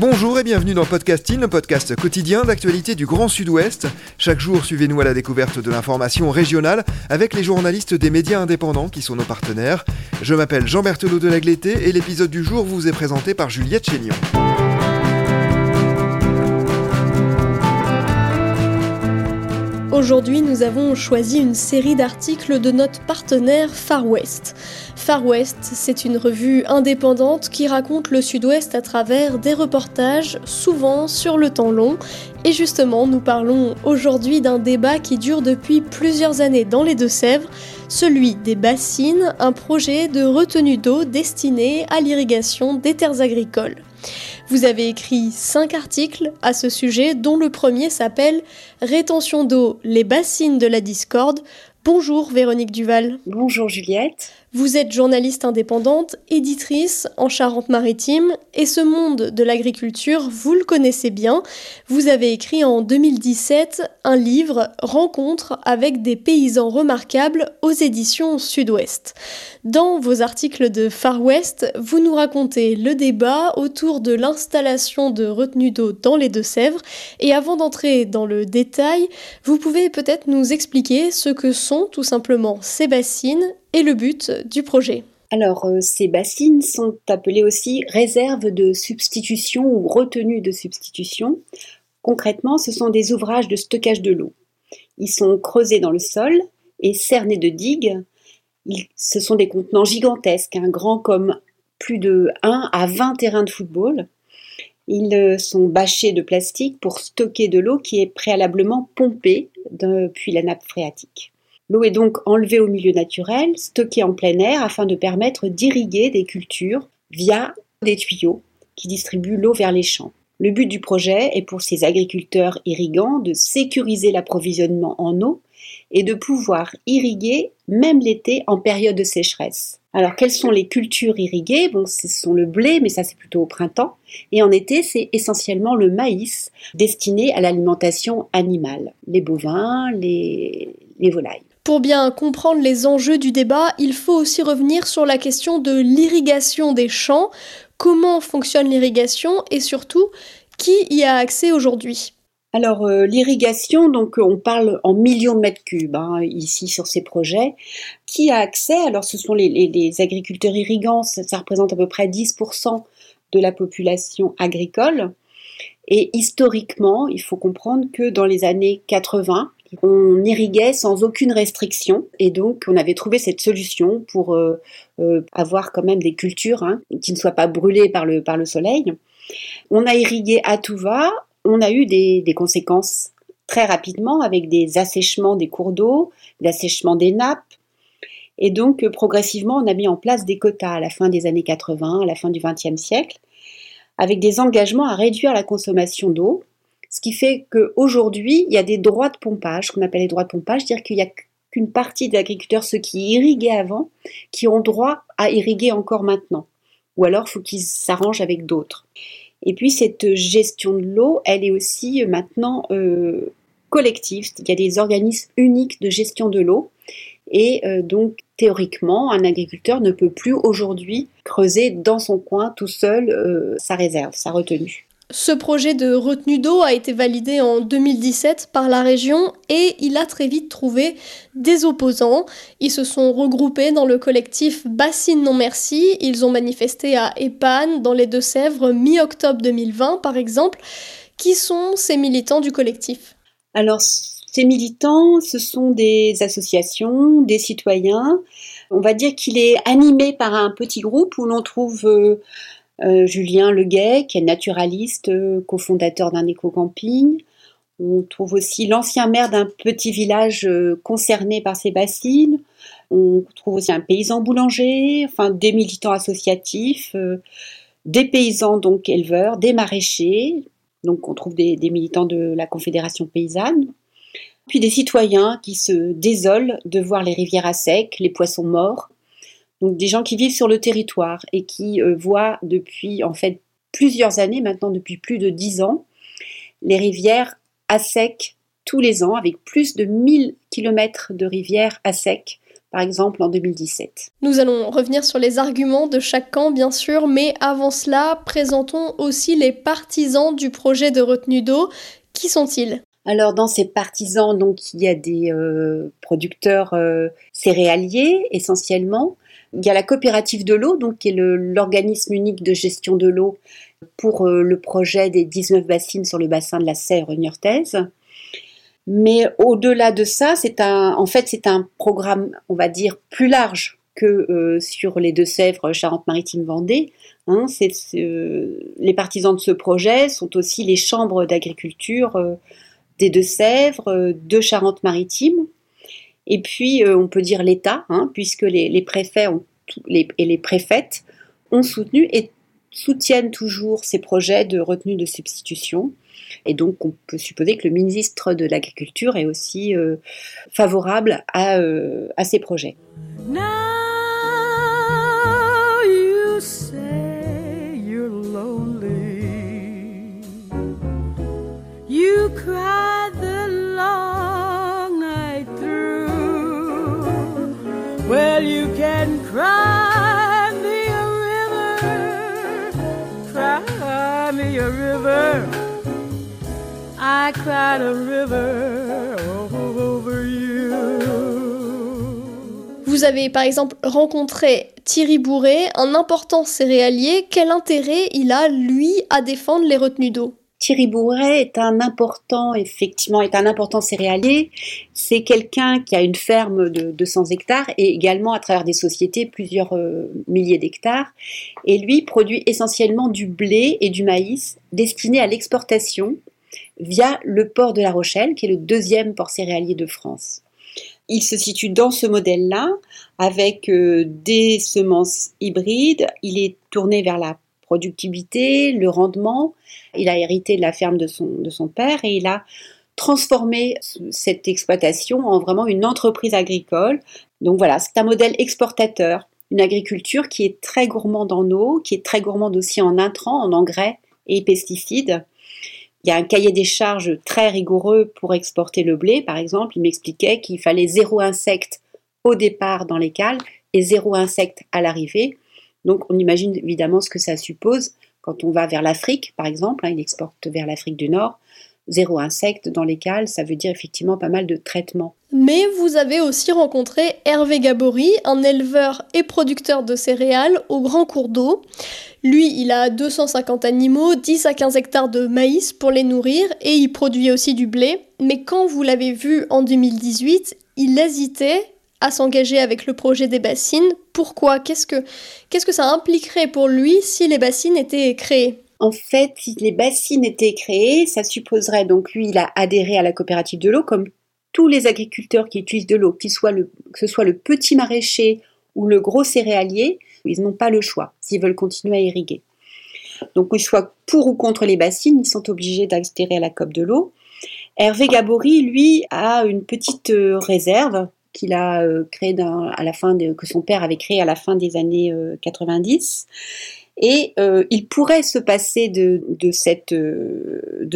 Bonjour et bienvenue dans Podcasting, le podcast quotidien d'actualité du Grand Sud-Ouest. Chaque jour, suivez-nous à la découverte de l'information régionale avec les journalistes des médias indépendants qui sont nos partenaires. Je m'appelle Jean Berthelot de la Glétéet et l'épisode du jour vous est présenté par Juliette Chaignon. Aujourd'hui, nous avons choisi une série d'articles de notre partenaire Far West. Far West, c'est une revue indépendante qui raconte le Sud-Ouest à travers des reportages, souvent sur le temps long. Et justement, nous parlons aujourd'hui d'un débat qui dure depuis plusieurs années dans les Deux-Sèvres, celui des bassines, un projet de retenue d'eau destiné à l'irrigation des terres agricoles. Vous avez écrit 5 articles à ce sujet, dont le premier s'appelle « Rétention d'eau, les bassines de la discorde ». Bonjour Véronique Duval. Bonjour Juliette. Vous êtes journaliste indépendante, éditrice en Charente-Maritime, et ce monde de l'agriculture, vous le connaissez bien. Vous avez écrit en 2017 un livre « Rencontres avec des paysans remarquables » aux éditions Sud-Ouest. Dans vos articles de Far West, vous nous racontez le débat autour de l'installation de retenues d'eau dans les Deux-Sèvres, et avant d'entrer dans le détail, vous pouvez peut-être nous expliquer ce que sont tout simplement ces bassines et le but du projet. Alors, ces bassines sont appelées aussi réserves de substitution ou retenues de substitution. Concrètement, ce sont des ouvrages de stockage de l'eau. Ils sont creusés dans le sol et cernés de digues. Ce sont des contenants gigantesques, grands comme plus de 1 à 20 terrains de football. Ils sont bâchés de plastique pour stocker de l'eau qui est préalablement pompée depuis la nappe phréatique. L'eau est donc enlevée au milieu naturel, stockée en plein air afin de permettre d'irriguer des cultures via des tuyaux qui distribuent l'eau vers les champs. Le but du projet est pour ces agriculteurs irrigants de sécuriser l'approvisionnement en eau et de pouvoir irriguer même l'été en période de sécheresse. Alors quelles sont les cultures irriguées ? Bon, ce sont le blé, mais ça c'est plutôt au printemps. Et en été, c'est essentiellement le maïs destiné à l'alimentation animale, les bovins, les volailles. Pour bien comprendre les enjeux du débat, il faut aussi revenir sur la question de l'irrigation des champs. Comment fonctionne l'irrigation et surtout, qui y a accès aujourd'hui ? Alors l'irrigation, donc on parle en millions de mètres cubes ici sur ces projets. Qui a accès ? Alors ce sont les agriculteurs irrigants, ça représente à peu près 10% de la population agricole. Et historiquement, il faut comprendre que dans les années 80, on irriguait sans aucune restriction et donc on avait trouvé cette solution pour avoir quand même des cultures qui ne soient pas brûlées par le soleil. On a irrigué à tout va, on a eu des conséquences très rapidement avec des assèchements des cours d'eau, des assèchements des nappes et donc progressivement on a mis en place des quotas à la fin des années 80, à la fin du XXe siècle avec des engagements à réduire la consommation d'eau. Ce qui fait qu'aujourd'hui, il y a des droits de pompage, qu'on appelle les droits de pompage, c'est-à-dire qu'il n'y a qu'une partie des agriculteurs, ceux qui irriguaient avant, qui ont droit à irriguer encore maintenant. Ou alors, il faut qu'ils s'arrangent avec d'autres. Et puis, cette gestion de l'eau, elle est aussi maintenant collective. Il y a des organismes uniques de gestion de l'eau. Et donc, théoriquement, un agriculteur ne peut plus aujourd'hui creuser dans son coin tout seul sa réserve, sa retenue. Ce projet de retenue d'eau a été validé en 2017 par la région et il a très vite trouvé des opposants. Ils se sont regroupés dans le collectif Bassines Non Merci. Ils ont manifesté à Épannes, dans les Deux-Sèvres, mi-octobre 2020 par exemple. Qui sont ces militants du collectif ? Alors, ces militants, ce sont des associations, des citoyens. On va dire qu'il est animé par un petit groupe où l'on trouve... Julien Leguet, qui est naturaliste, cofondateur d'un éco-camping. On trouve aussi l'ancien maire d'un petit village concerné par ces bassines. On trouve aussi un paysan boulanger, enfin des militants associatifs. des paysans, donc éleveurs, des maraîchers, donc on trouve des militants de la Confédération paysanne, puis des citoyens qui se désolent de voir les rivières à sec, les poissons morts, donc des gens qui vivent sur le territoire et qui voient depuis en fait plusieurs années, maintenant depuis plus de 10 ans, les rivières à sec tous les ans, avec plus de 1000 km de rivières à sec, par exemple en 2017. Nous allons revenir sur les arguments de chaque camp, bien sûr, mais avant cela, présentons aussi les partisans du projet de retenue d'eau. Qui sont-ils ? Alors, dans ces partisans, donc, il y a des producteurs céréaliers, essentiellement. Il y a la coopérative de l'eau, donc, qui est l'organisme unique de gestion de l'eau pour le projet des 19 bassines sur le bassin de la Sèvre Niortaise. Mais au-delà de ça, c'est un programme, on va dire, plus large que sur les Deux-Sèvres, Charente-Maritime, Vendée. Les partisans de ce projet sont aussi les chambres d'agriculture des Deux-Sèvres, de Charente-Maritime. Et puis, on peut dire l'État, puisque les préfets et les préfètes ont soutenu et soutiennent toujours ces projets de retenue de substitution. Et donc, on peut supposer que le ministre de l'Agriculture est aussi favorable à ces projets. Now you say you're lonely. You cried the long night through. Well, you can cry me a river. Cry me a river. I cried a river all over you. Vous avez par exemple rencontré Thierry Bourret, un important céréalier. Quel intérêt il a, lui, à défendre les retenues d'eau ? Thierry Bourret est un important céréalier. C'est quelqu'un qui a une ferme de 200 hectares et également à travers des sociétés plusieurs milliers d'hectares. Et lui produit essentiellement du blé et du maïs destinés à l'exportation via le port de La Rochelle, qui est le 2e port céréalier de France. Il se situe dans ce modèle-là, avec des semences hybrides. Il est tourné vers la productivité, le rendement. Il a hérité de la ferme de son père et il a transformé cette exploitation en vraiment une entreprise agricole. Donc voilà, c'est un modèle exportateur, une agriculture qui est très gourmande en eau, qui est très gourmande aussi en intrants, en engrais et pesticides. Il y a un cahier des charges très rigoureux pour exporter le blé, par exemple. Il m'expliquait qu'il fallait 0 insecte au départ dans les cales et 0 insecte à l'arrivée. Donc on imagine évidemment ce que ça suppose quand on va vers l'Afrique, par exemple. Il exporte vers l'Afrique du Nord. 0 insecte dans les cales, ça veut dire effectivement pas mal de traitements. Mais vous avez aussi rencontré Hervé Gabory, un éleveur et producteur de céréales au grand cours d'eau. Lui, il a 250 animaux, 10 à 15 hectares de maïs pour les nourrir et il produit aussi du blé. Mais quand vous l'avez vu en 2018, il hésitait à s'engager avec le projet des bassines. Pourquoi ? Qu'est-ce que ça impliquerait pour lui si les bassines étaient créées ? En fait, si les bassines étaient créées, ça supposerait, donc lui, il a adhéré à la coopérative de l'eau, comme tous les agriculteurs qui utilisent de l'eau, que ce soit le petit maraîcher ou le gros céréalier, ils n'ont pas le choix s'ils veulent continuer à irriguer. Donc, qu'ils soient pour ou contre les bassines, ils sont obligés d'adhérer à la COP de l'eau. Hervé Gabory, lui, a une petite réserve qu'il a créée que son père avait créée à la fin des années 90. Et il pourrait se passer de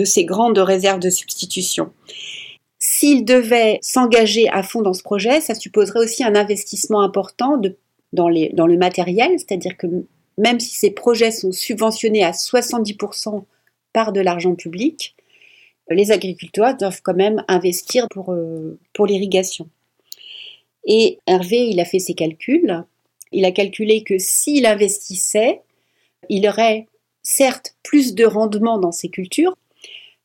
ces grandes réserves de substitution. S'il devait s'engager à fond dans ce projet, ça supposerait aussi un investissement important dans le matériel, c'est-à-dire que même si ces projets sont subventionnés à 70% par de l'argent public, les agriculteurs doivent quand même investir pour l'irrigation. Et Hervé, il a fait ses calculs. Il a calculé que s'il investissait, il aurait certes plus de rendement dans ses cultures,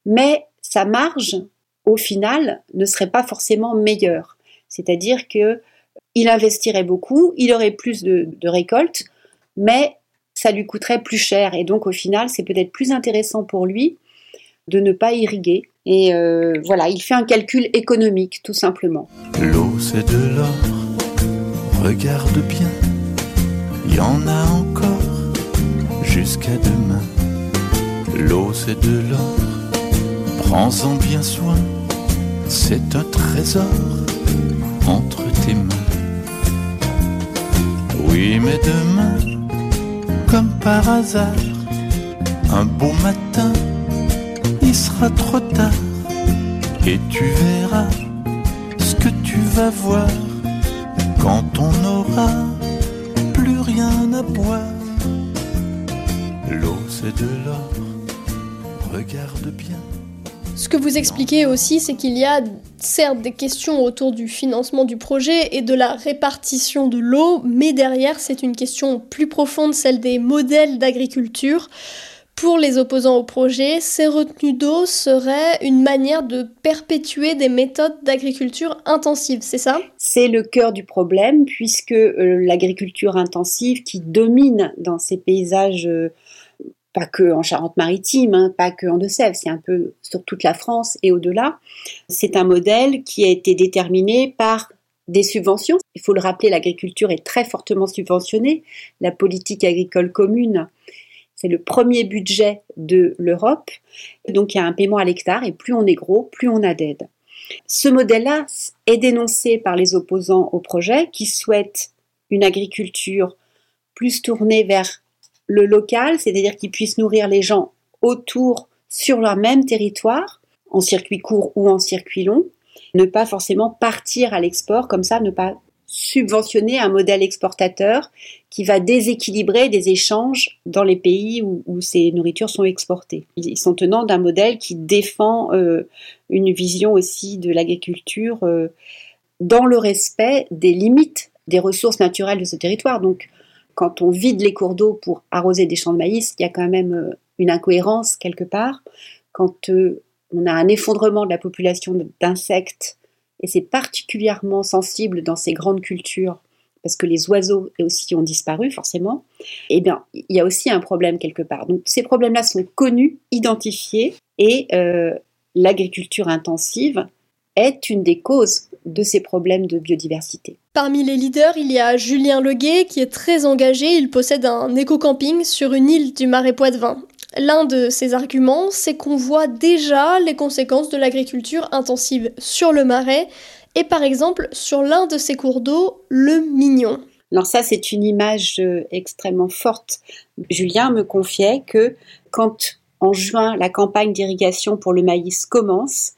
mais sa marge, au final, ne serait pas forcément meilleure. C'est-à-dire qu'il investirait beaucoup, il aurait plus de récoltes, mais ça lui coûterait plus cher. Et donc, au final, c'est peut-être plus intéressant pour lui de ne pas irriguer. Et voilà, il fait un calcul économique, tout simplement. L'eau, c'est de l'or, regarde bien, il y en a encore. jusqu'à demain. L'eau c'est de l'or, prends-en bien soin, c'est un trésor entre tes mains. Oui mais demain, comme par hasard, un beau matin, il sera trop tard. Et tu verras ce que tu vas voir quand on n'aura plus rien à boire. L'eau c'est de l'or, regarde bien. Ce que vous expliquez aussi, c'est qu'il y a certes des questions autour du financement du projet et de la répartition de l'eau, mais derrière c'est une question plus profonde, celle des modèles d'agriculture. Pour les opposants au projet, ces retenues d'eau seraient une manière de perpétuer des méthodes d'agriculture intensive, c'est ça ? C'est le cœur du problème, puisque l'agriculture intensive qui domine dans ces paysages, pas que en Charente-Maritime, hein, pas que en Deux-Sèvres, c'est un peu sur toute la France et au-delà, c'est un modèle qui a été déterminé par des subventions. Il faut le rappeler, l'agriculture est très fortement subventionnée, la politique agricole commune, c'est le premier budget de l'Europe, donc il y a un paiement à l'hectare et plus on est gros, plus on a d'aide. Ce modèle-là est dénoncé par les opposants au projet qui souhaitent une agriculture plus tournée vers le local, c'est-à-dire qu'ils puissent nourrir les gens autour, sur leur même territoire, en circuit court ou en circuit long, ne pas forcément partir à l'export, comme ça ne pas subventionner un modèle exportateur qui va déséquilibrer des échanges dans les pays où ces nourritures sont exportées. Ils sont tenants d'un modèle qui défend une vision aussi de l'agriculture dans le respect des limites des ressources naturelles de ce territoire. Donc, quand on vide les cours d'eau pour arroser des champs de maïs, il y a quand même une incohérence quelque part. Quand on a un effondrement de la population d'insectes, et c'est particulièrement sensible dans ces grandes cultures, parce que les oiseaux aussi ont disparu forcément, eh bien, il y a aussi un problème quelque part. Donc ces problèmes-là sont connus, identifiés, et l'agriculture intensive est une des causes de ces problèmes de biodiversité. Parmi les leaders, il y a Julien Leguet qui est très engagé, il possède un éco-camping sur une île du marais Poitevin. L'un de ses arguments, c'est qu'on voit déjà les conséquences de l'agriculture intensive sur le marais et par exemple sur l'un de ses cours d'eau, le Mignon. Alors ça, c'est une image extrêmement forte. Julien me confiait que quand en juin la campagne d'irrigation pour le maïs commence,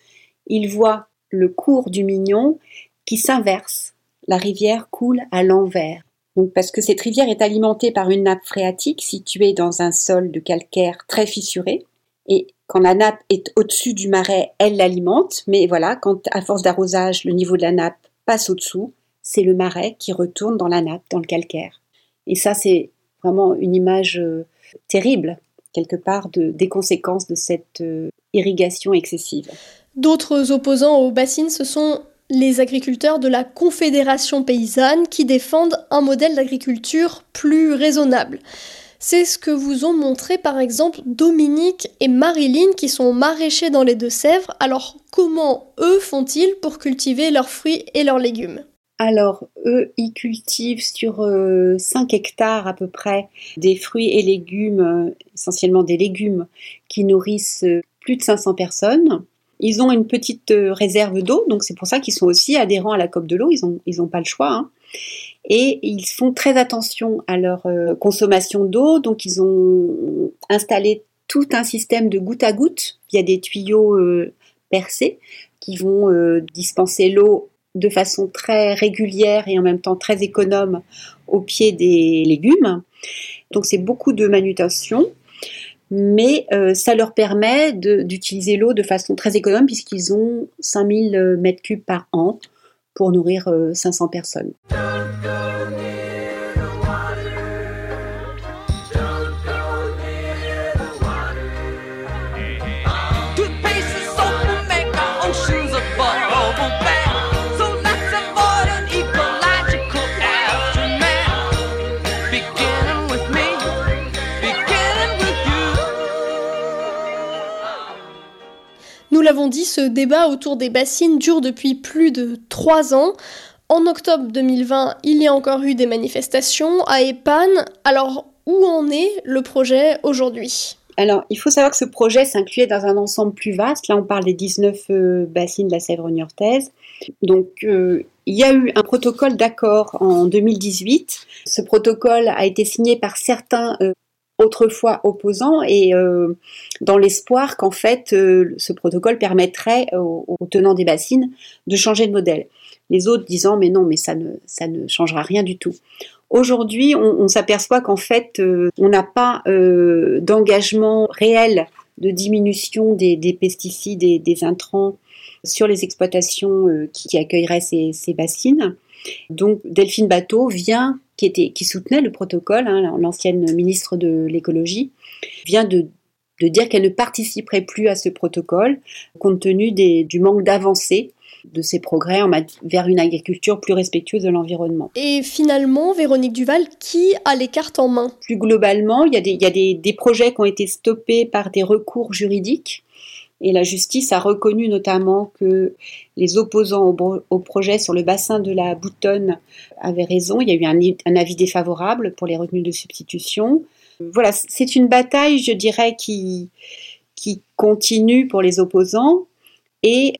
il voit le cours du Mignon qui s'inverse. La rivière coule à l'envers. Donc parce que cette rivière est alimentée par une nappe phréatique située dans un sol de calcaire très fissuré. Et quand la nappe est au-dessus du marais, elle l'alimente. Mais voilà, quand à force d'arrosage, le niveau de la nappe passe au-dessous, c'est le marais qui retourne dans la nappe, dans le calcaire. Et ça, c'est vraiment une image terrible, quelque part, des conséquences de cette irrigation excessive. D'autres opposants aux bassines, ce sont les agriculteurs de la Confédération paysanne qui défendent un modèle d'agriculture plus raisonnable. C'est ce que vous ont montré par exemple Dominique et Marilyn qui sont maraîchers dans les Deux-Sèvres. Alors comment eux font-ils pour cultiver leurs fruits et leurs légumes ? Alors eux, ils cultivent sur 5 hectares à peu près des fruits et légumes, essentiellement des légumes qui nourrissent plus de 500 personnes. Ils ont une petite réserve d'eau, donc c'est pour ça qu'ils sont aussi adhérents à la COP de l'eau, ils n'ont pas le choix. Hein. Et ils font très attention à leur consommation d'eau, donc ils ont installé tout un système de goutte à goutte via des tuyaux percés qui vont dispenser l'eau de façon très régulière et en même temps très économe au pied des légumes. Donc c'est beaucoup de manutention. Mais ça leur permet d'utiliser l'eau de façon très économe puisqu'ils ont 5000 m3 par an pour nourrir 500 personnes. Nous l'avons dit, ce débat autour des bassines dure depuis plus de 3 ans. En octobre 2020, il y a encore eu des manifestations à Épannes. Alors où en est le projet aujourd'hui ? Alors, il faut savoir que ce projet s'incluait dans un ensemble plus vaste. Là, on parle des 19 bassines de la Sèvre Niortaise. Donc, il y a eu un protocole d'accord en 2018. Ce protocole a été signé par certains autrefois opposants et dans l'espoir qu'en fait, ce protocole permettrait aux tenants des bassines de changer de modèle. Les autres disant « mais non, mais ça ne changera rien du tout ». Aujourd'hui, on s'aperçoit qu'en fait, on n'a pas d'engagement réel de diminution des pesticides et des intrants sur les exploitations qui accueilleraient ces bassines. Donc, Delphine Batho vient, qui soutenait le protocole, hein, l'ancienne ministre de l'écologie, vient de dire qu'elle ne participerait plus à ce protocole compte tenu du manque d'avancées de ces progrès vers une agriculture plus respectueuse de l'environnement. Et finalement, Véronique Duval, qui a les cartes en main ? Plus globalement, il y a des projets qui ont été stoppés par des recours juridiques. Et la justice a reconnu notamment que les opposants au projet sur le bassin de la Boutonne avaient raison. Il y a eu un avis défavorable pour les retenues de substitution. Voilà, c'est une bataille, je dirais, qui continue pour les opposants. Et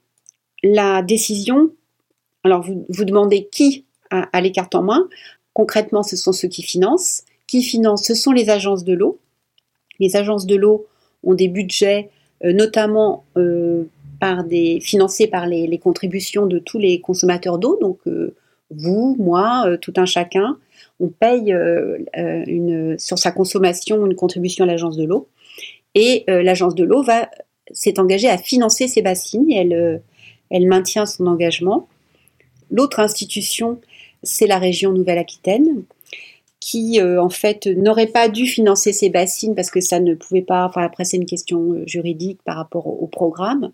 la décision, alors vous demandez qui a les cartes en main. Concrètement, ce sont ceux qui financent. Qui financent, ce sont les agences de l'eau. Les agences de l'eau ont des budgets, notamment financés par les contributions de tous les consommateurs d'eau. Donc vous, moi, tout un chacun, on paye sur sa consommation une contribution à l'agence de l'eau. Et l'agence de l'eau s'est engagée à financer ces bassines. Et elle maintient son engagement. L'autre institution, c'est la région Nouvelle-Aquitaine, qui en fait n'aurait pas dû financer ces bassines parce que ça ne pouvait pas. Enfin, après, c'est une question juridique par rapport au programme.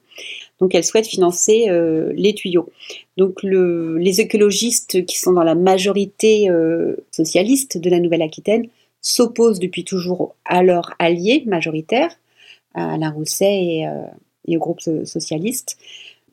Donc, elle souhaite financer les tuyaux. Donc, les écologistes qui sont dans la majorité socialiste de la Nouvelle-Aquitaine s'opposent depuis toujours à leurs alliés majoritaires, à Alain Rousset et au groupe socialiste.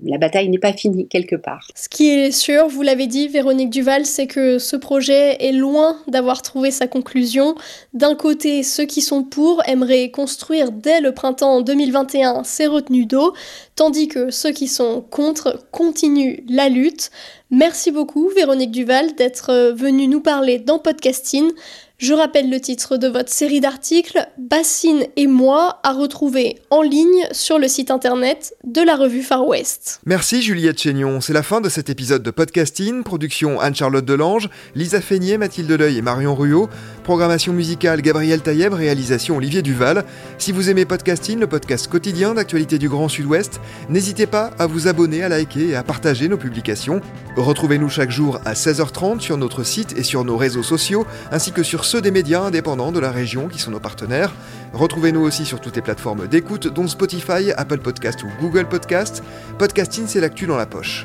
La bataille n'est pas finie quelque part. Ce qui est sûr, vous l'avez dit Véronique Duval, c'est que ce projet est loin d'avoir trouvé sa conclusion. D'un côté, ceux qui sont pour aimeraient construire dès le printemps 2021 ces retenues d'eau, tandis que ceux qui sont contre continuent la lutte. Merci beaucoup Véronique Duval d'être venue nous parler dans Podcasting. Je rappelle le titre de votre série d'articles « Bassines et moi » à retrouver en ligne sur le site internet de la revue Far West. Merci Juliette Chaignon, c'est la fin de cet épisode de Podcasting. Production Anne-Charlotte Delange, Lisa Feignier, Mathilde Deleuil et Marion Ruot. Programmation musicale Gabriel Taïeb, réalisation Olivier Duval. Si vous aimez Podcasting, le podcast quotidien d'actualité du Grand Sud-Ouest, n'hésitez pas à vous abonner, à liker et à partager nos publications. Retrouvez-nous chaque jour à 16h30 sur notre site et sur nos réseaux sociaux, ainsi que sur ceux des médias indépendants de la région qui sont nos partenaires. Retrouvez-nous aussi sur toutes les plateformes d'écoute, dont Spotify, Apple Podcasts ou Google Podcasts. Podcasting, c'est l'actu dans la poche.